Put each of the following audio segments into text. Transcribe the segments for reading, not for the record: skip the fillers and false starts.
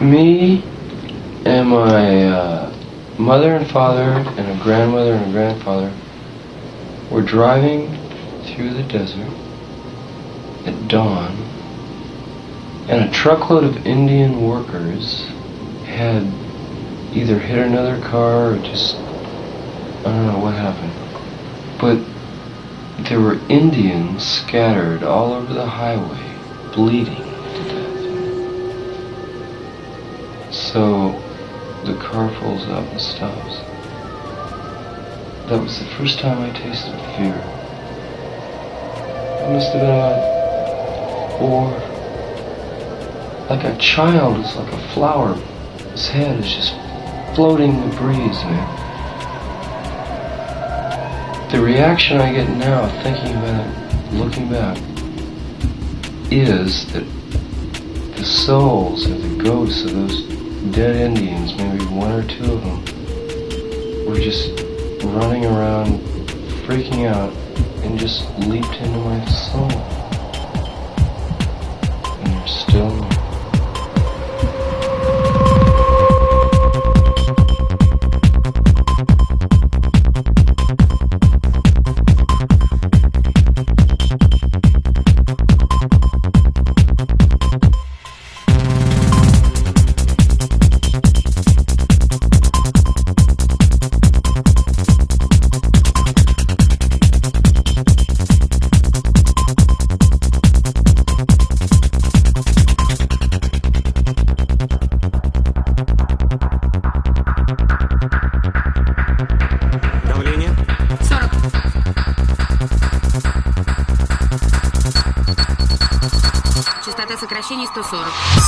Me and my mother and father and a grandmother and a grandfather were driving through the desert at dawn, and a truckload of Indian workers had either hit another car or just, I don't know what happened, but there were Indians scattered all over the highway, bleeding to death. So the car pulls up and stops. That was the first time I tasted fear. I must have been about 4. Like a child, it's like a flower. His head is just floating in the breeze, man. The reaction I get now, thinking about it, looking back, is that the souls of the ghosts of those dead Indians, maybe one or two of them, were just running around, freaking out, and just leaped into my soul. And they're still there. Сокращение 140.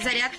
Красавцы заряд.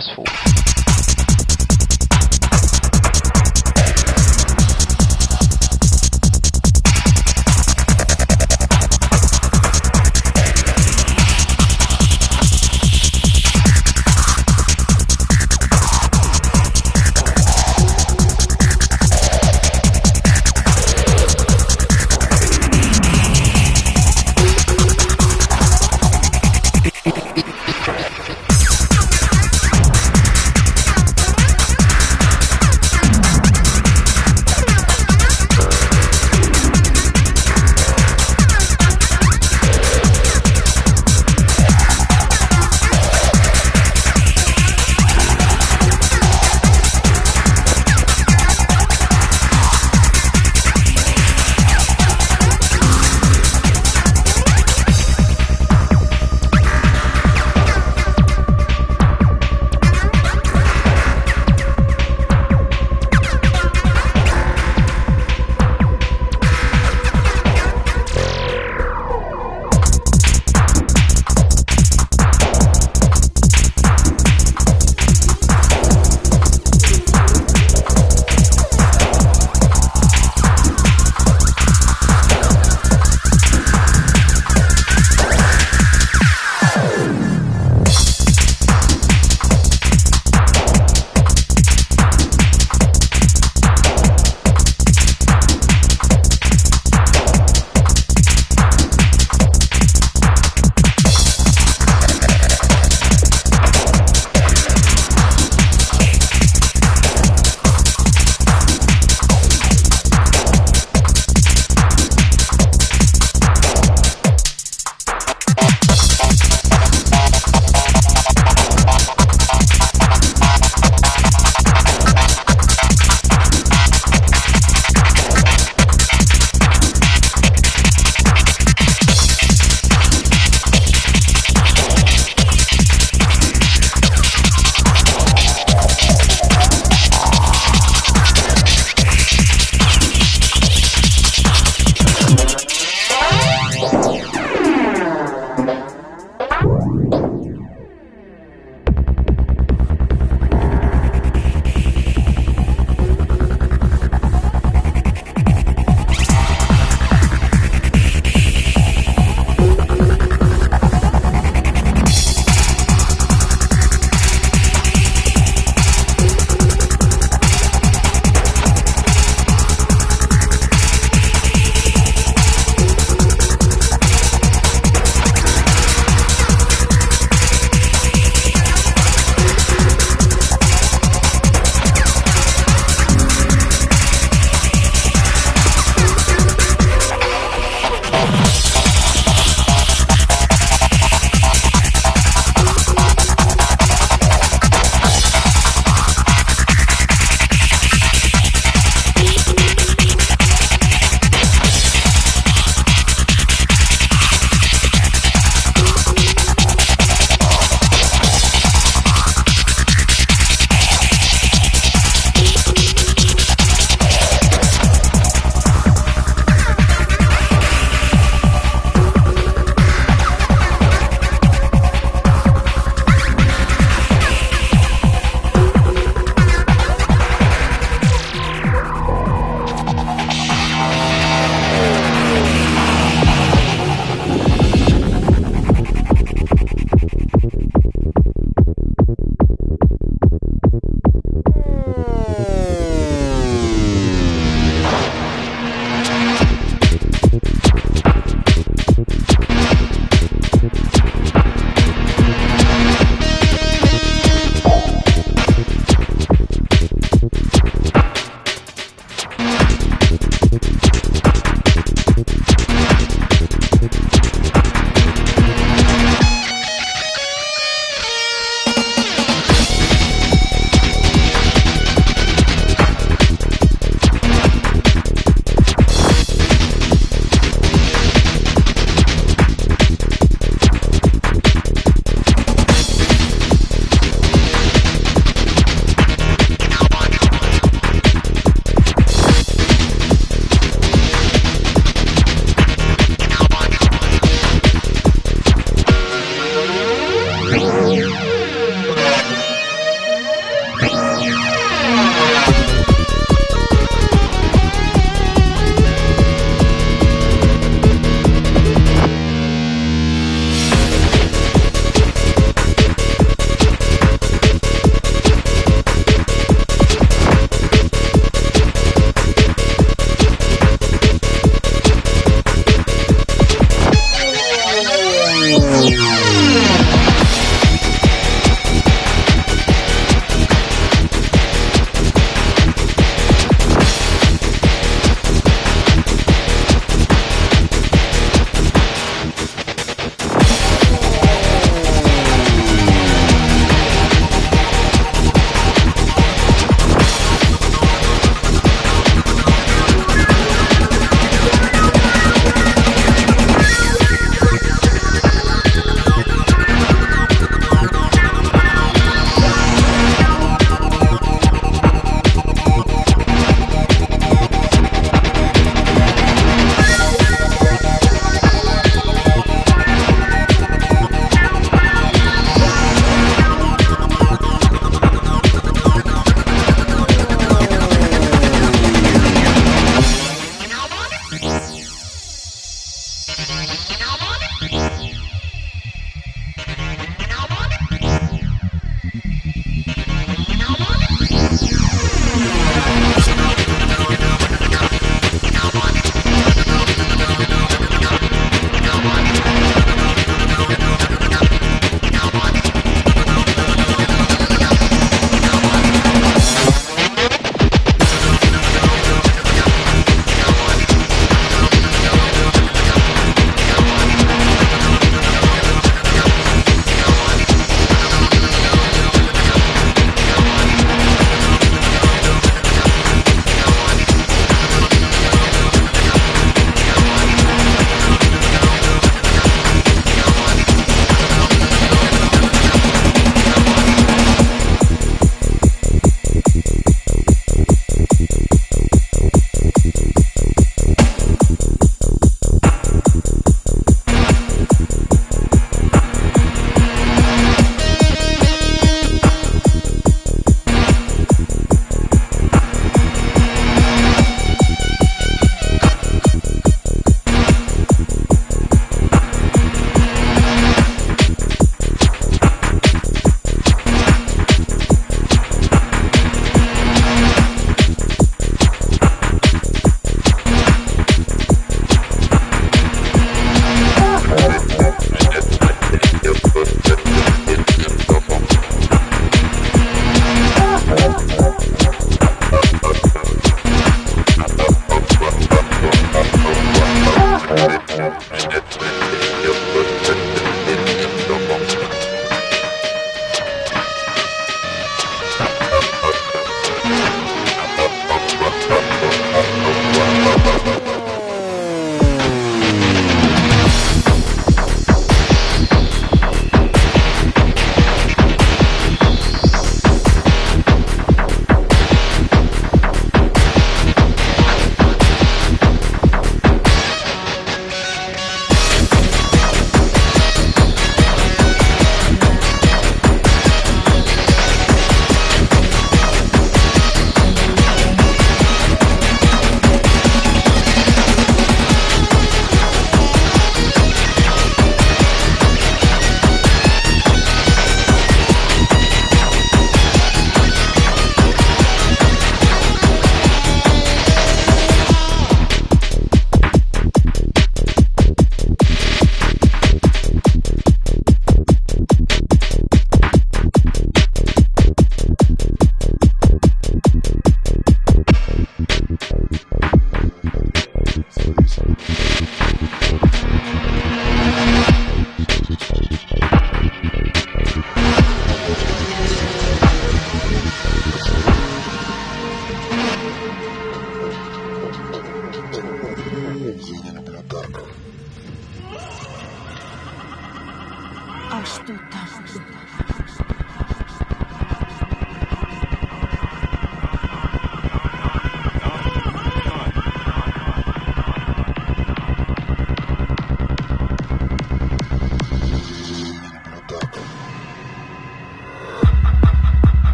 successful.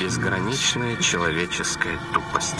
Безграничная человеческая тупость.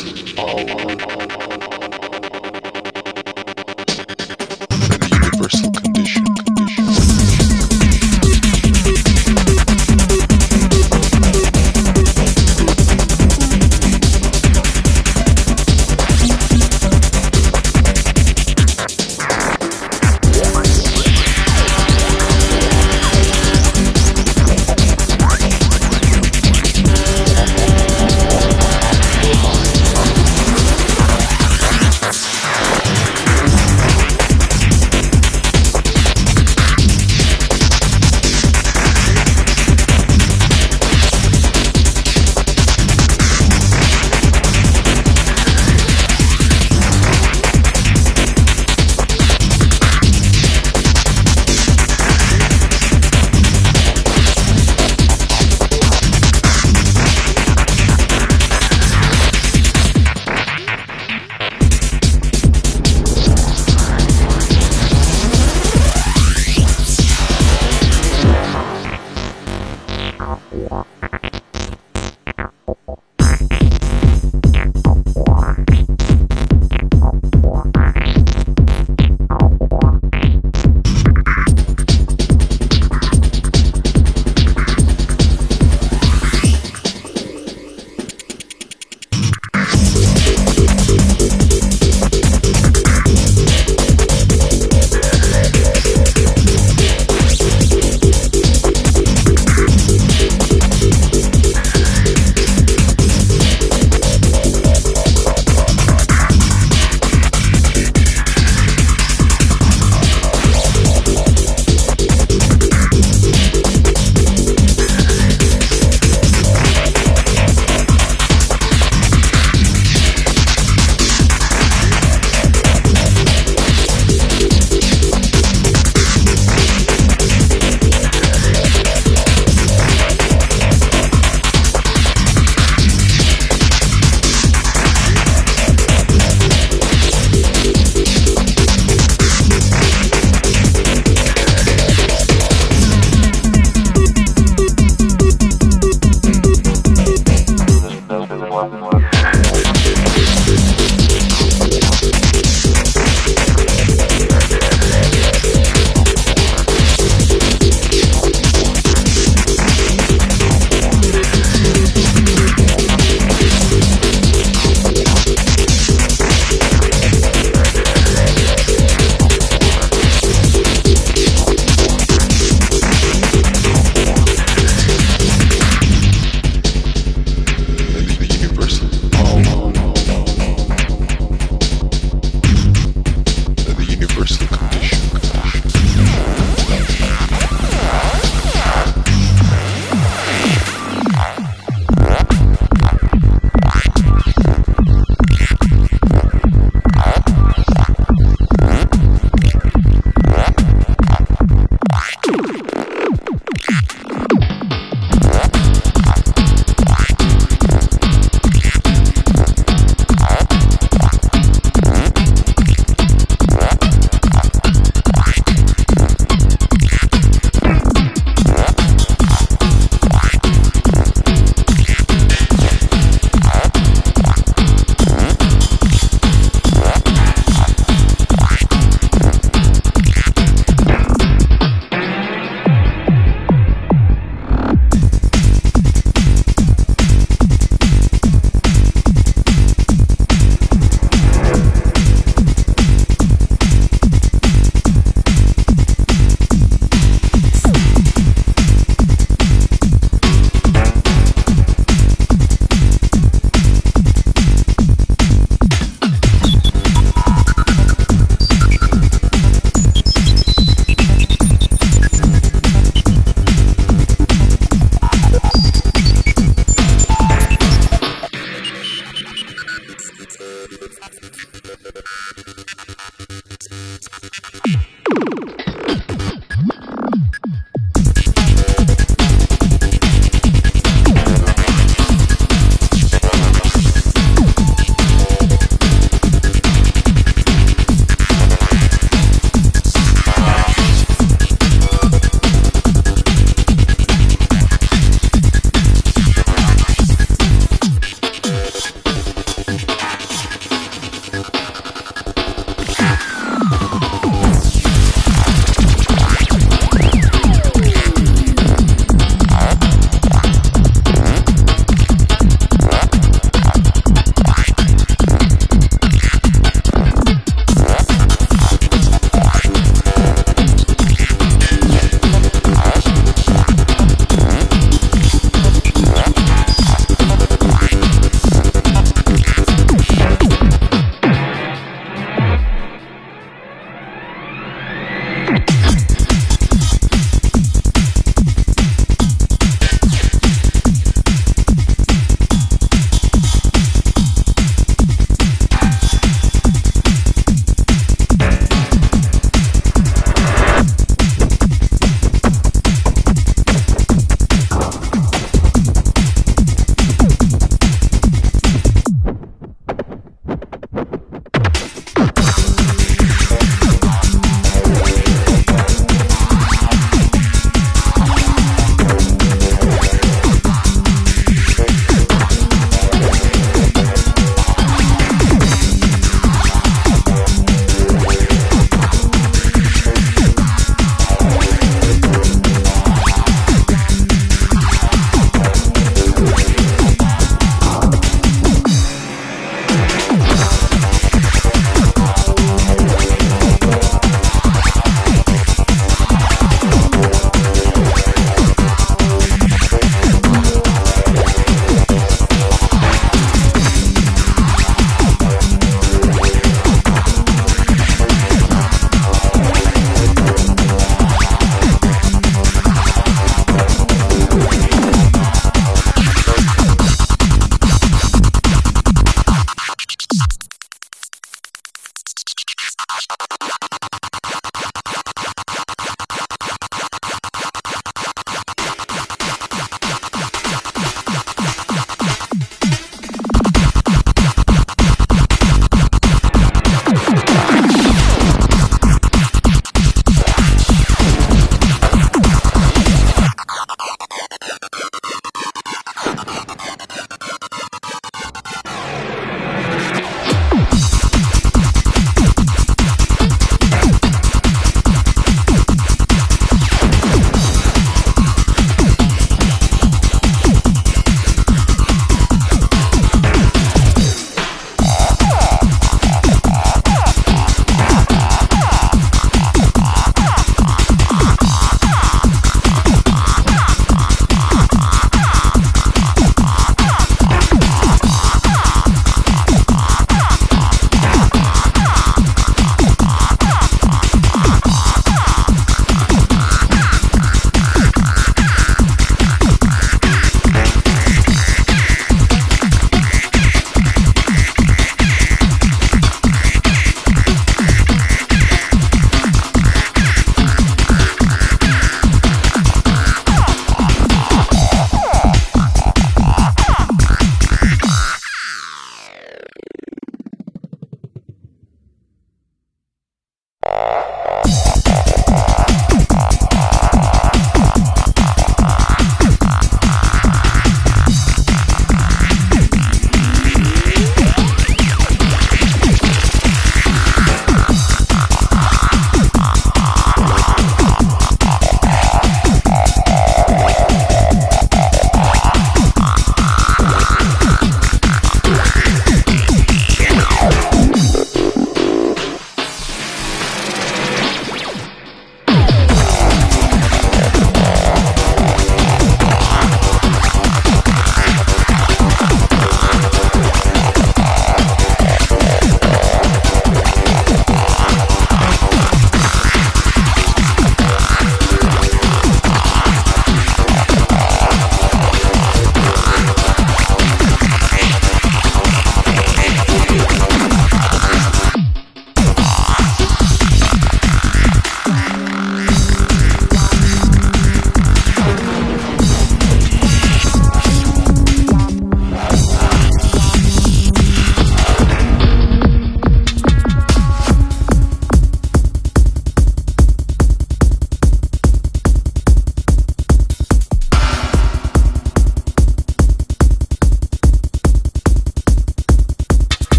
universe. And the universal condition. Person.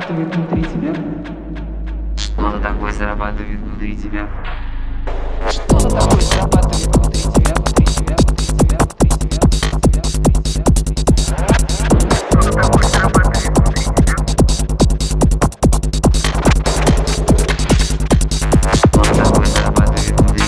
зарабатывает внутри тебя? Он такой зарабатывает внутри тебя. Он такой зарабатывает внутри тебя, внутри тебя, внутри тебя, внутри тебя, внутри тебя, внутри тебя. Он такой зарабатывает внутри тебя. Он такой зарабатывает внутри тебя, тебя, тебя, тебя, тебя. Он такой зарабатывает внутри тебя.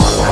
I'm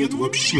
нет вообще.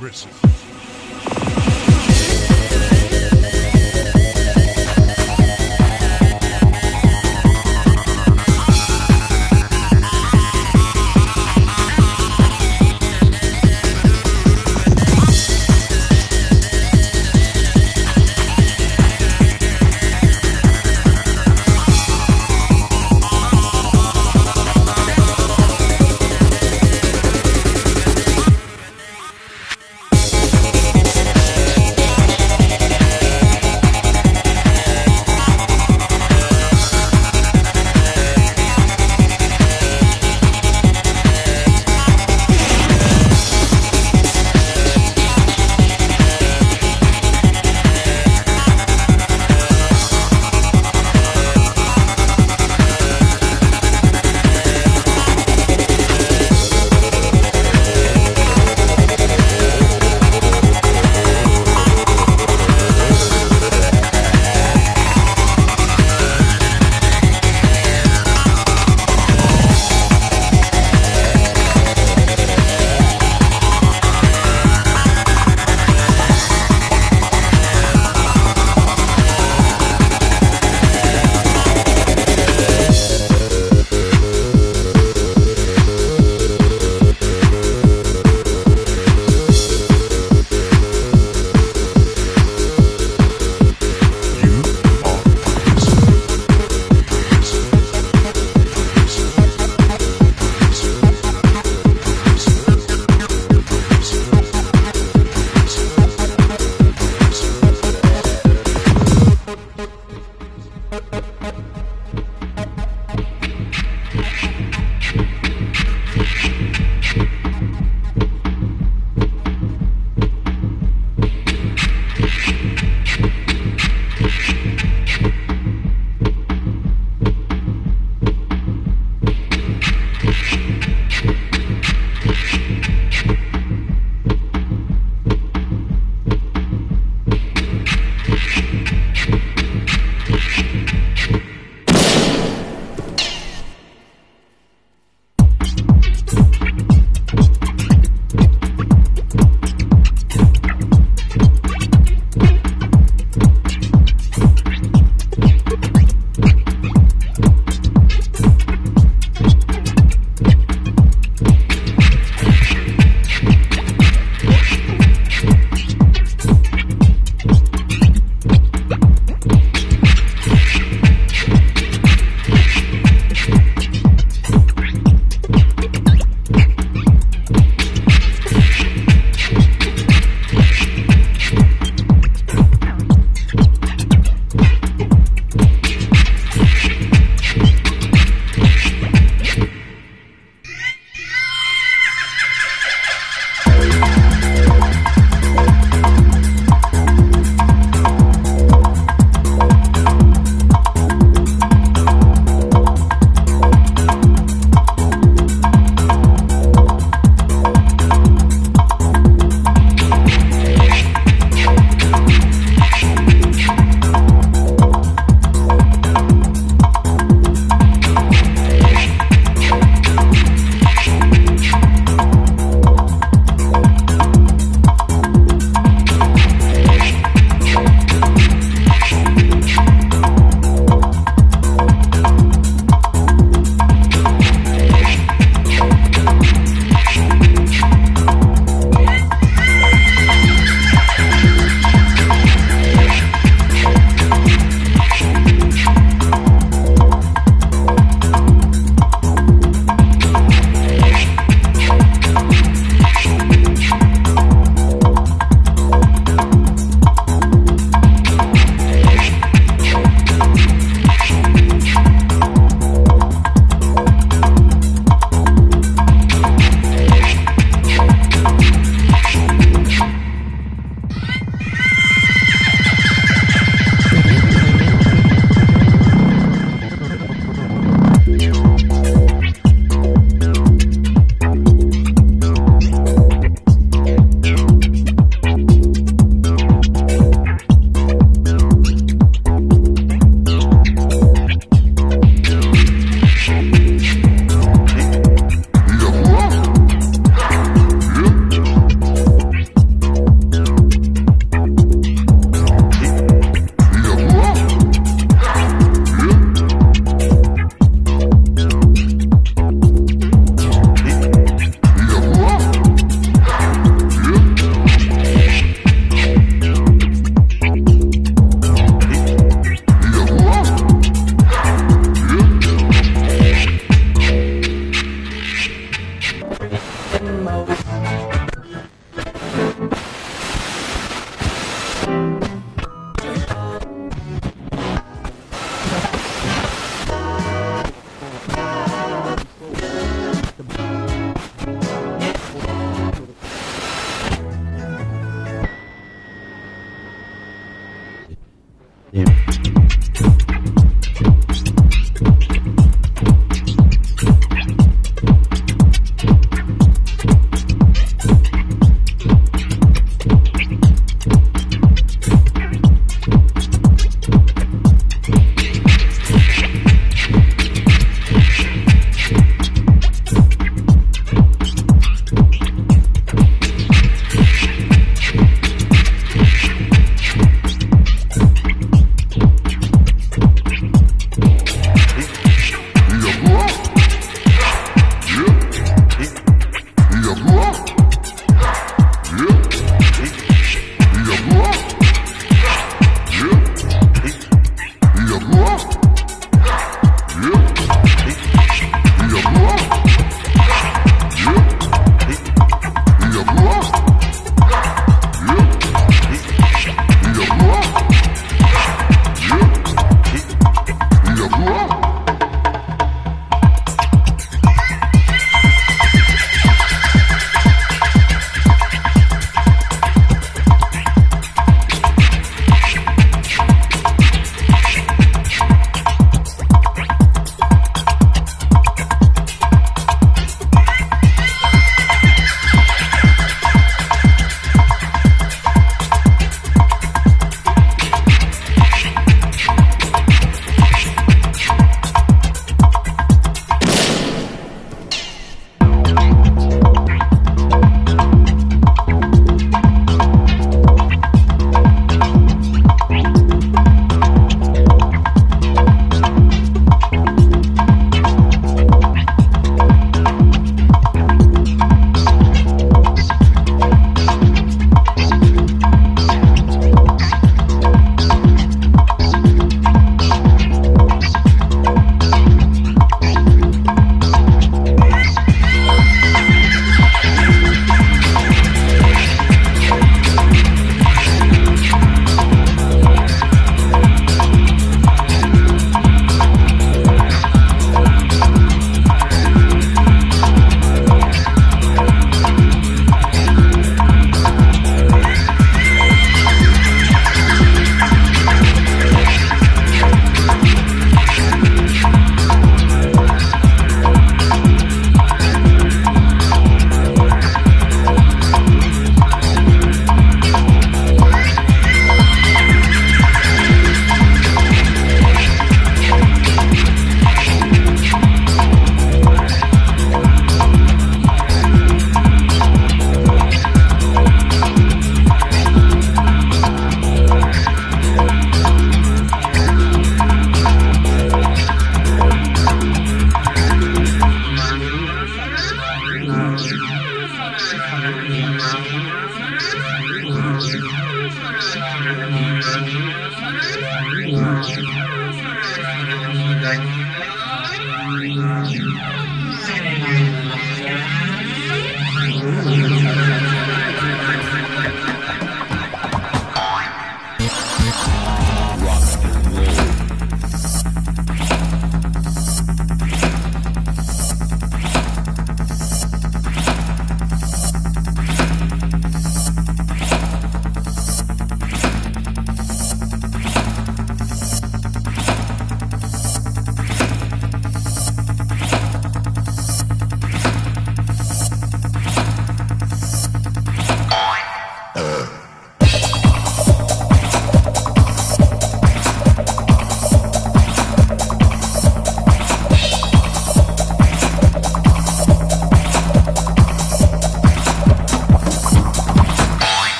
aggressive.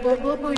Bobo,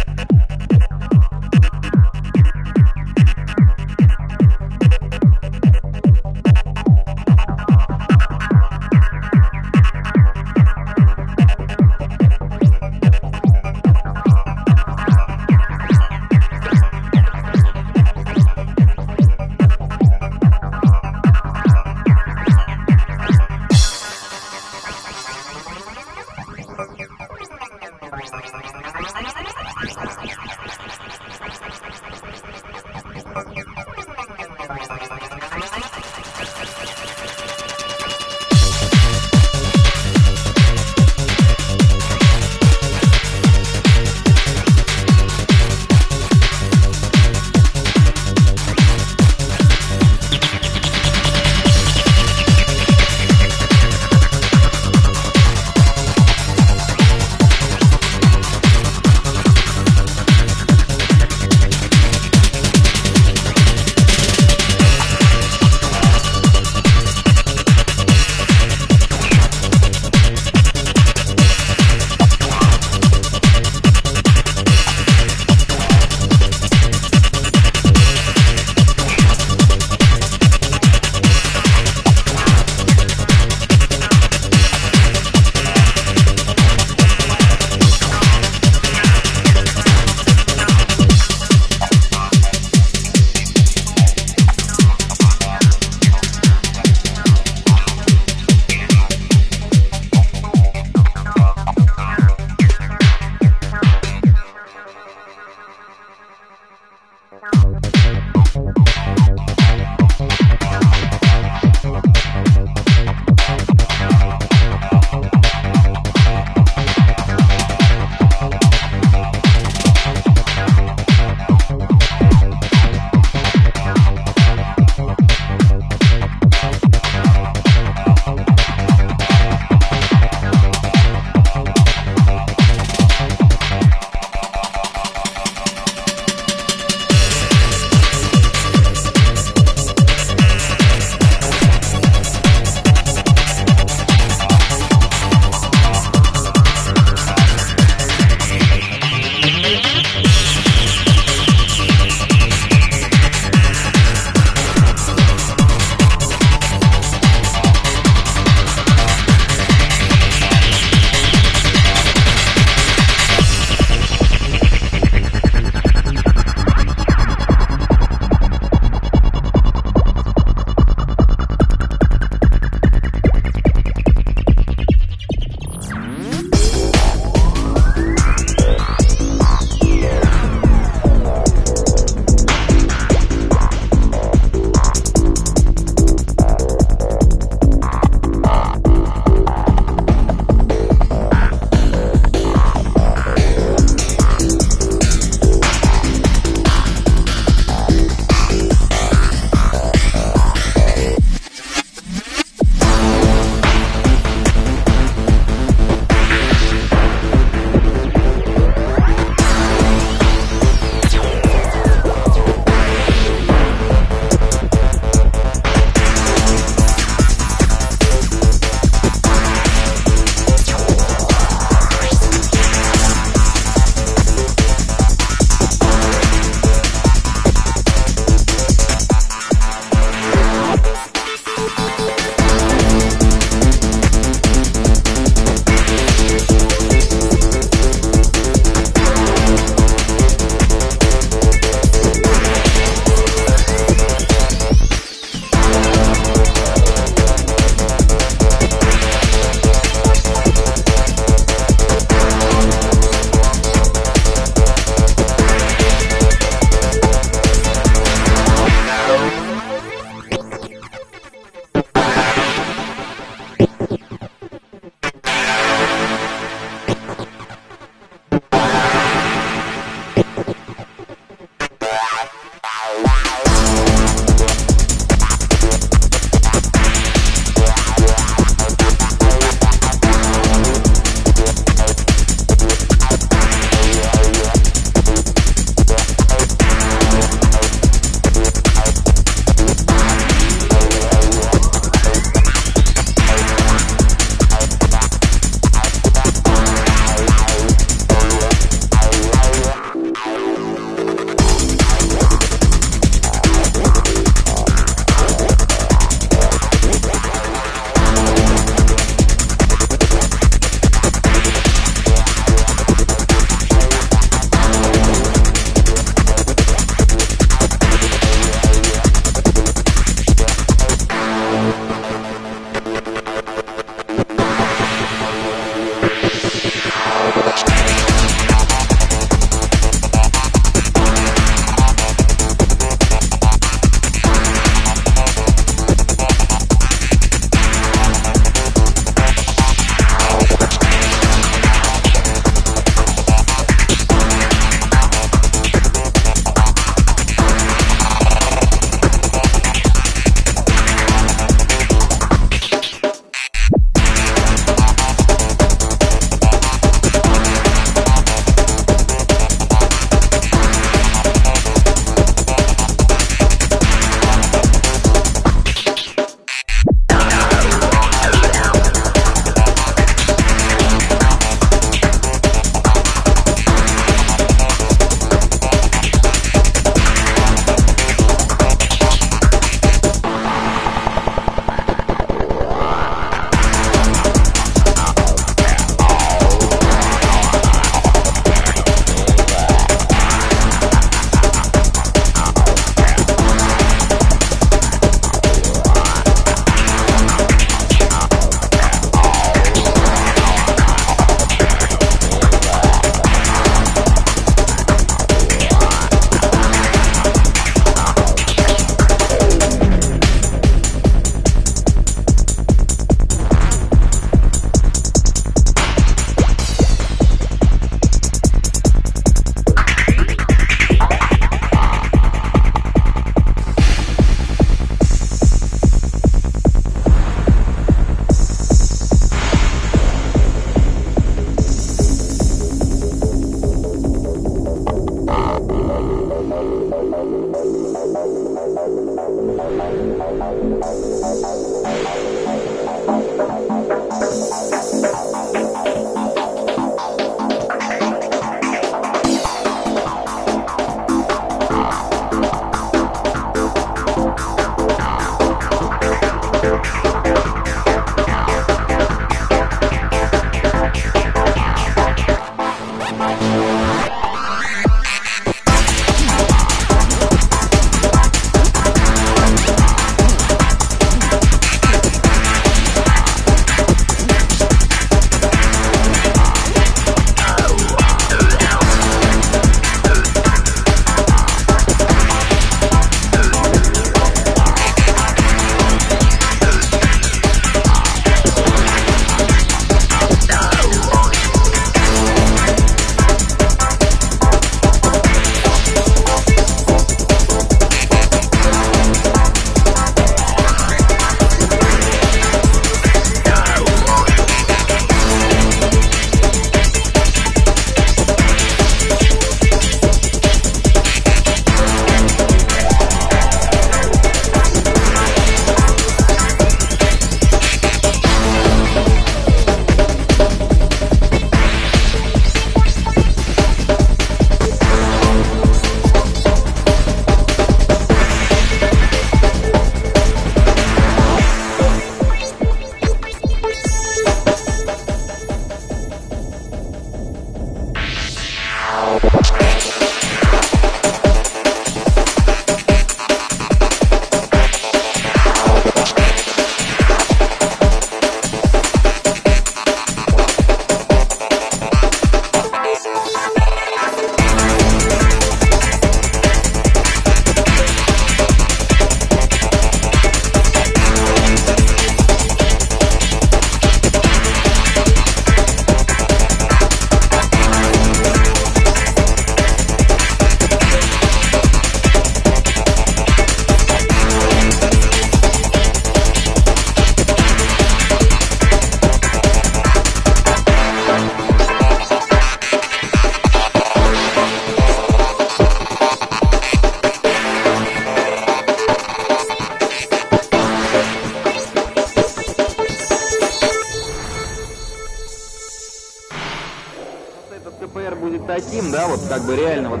КПР будет таким, да, вот как бы реально вот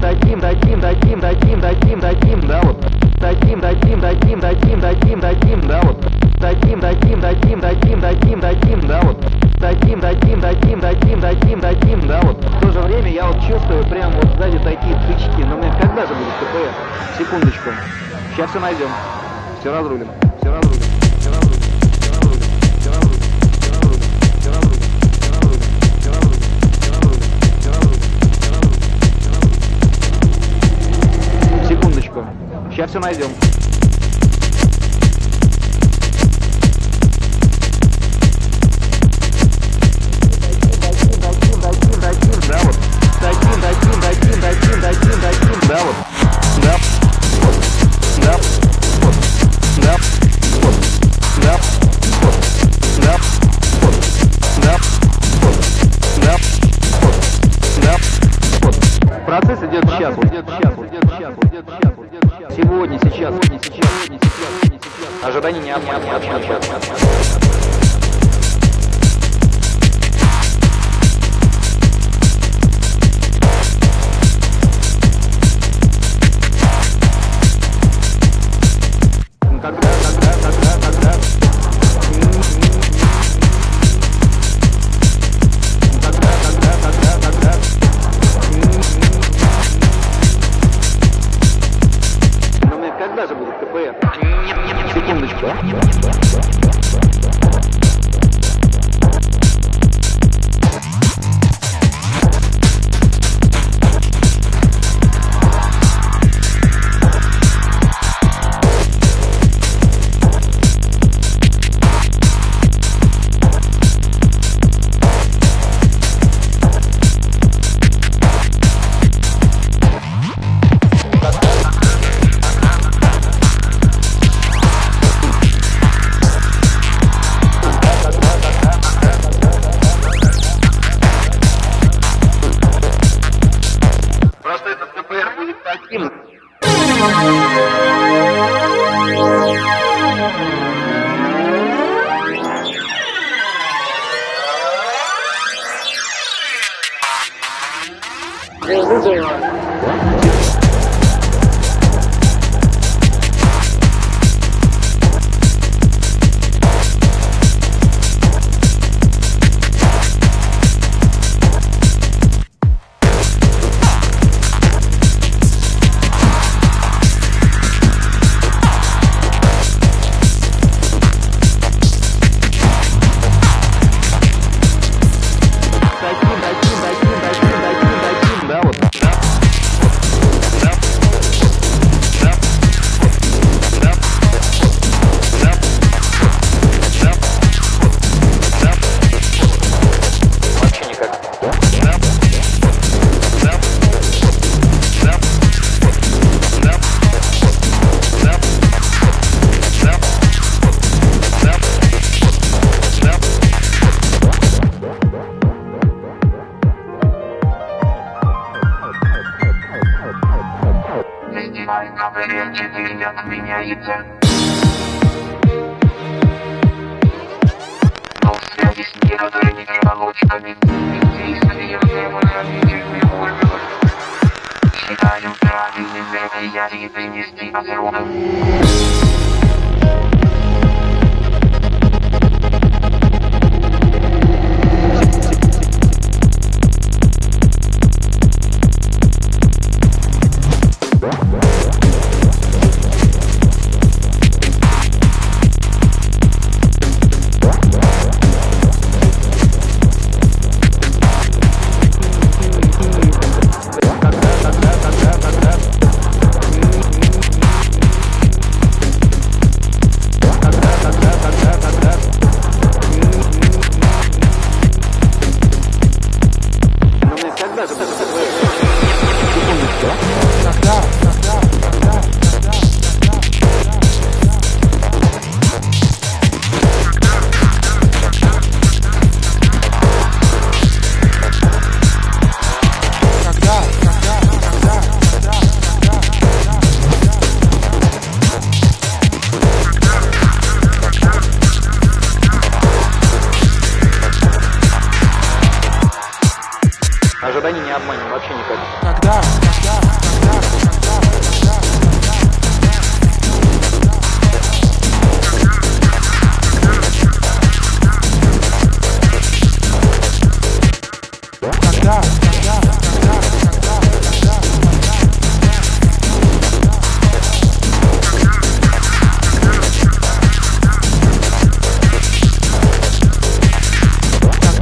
таким, да, вот таким, да, вот таким, да, вот таким, да, вот. В то же время я вот чувствую прям вот сзади такие тычки, но мне когда же будет КПР? Секундочку, сейчас все найдем, все разрулим, все разрулим. Сейчас все найдем. Процесс идет сейчас. Сегодня, сейчас, ожидание не обманывает.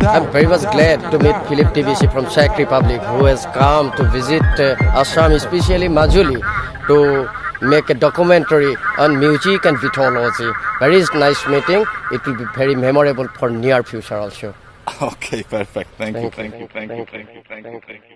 I'm very much glad to meet Philip TVC from Czech Republic, who has come to visit Assam, especially Majuli, to make a documentary on music and mythology. Very nice meeting. It will be very memorable for near future also. Okay, perfect. Thank you.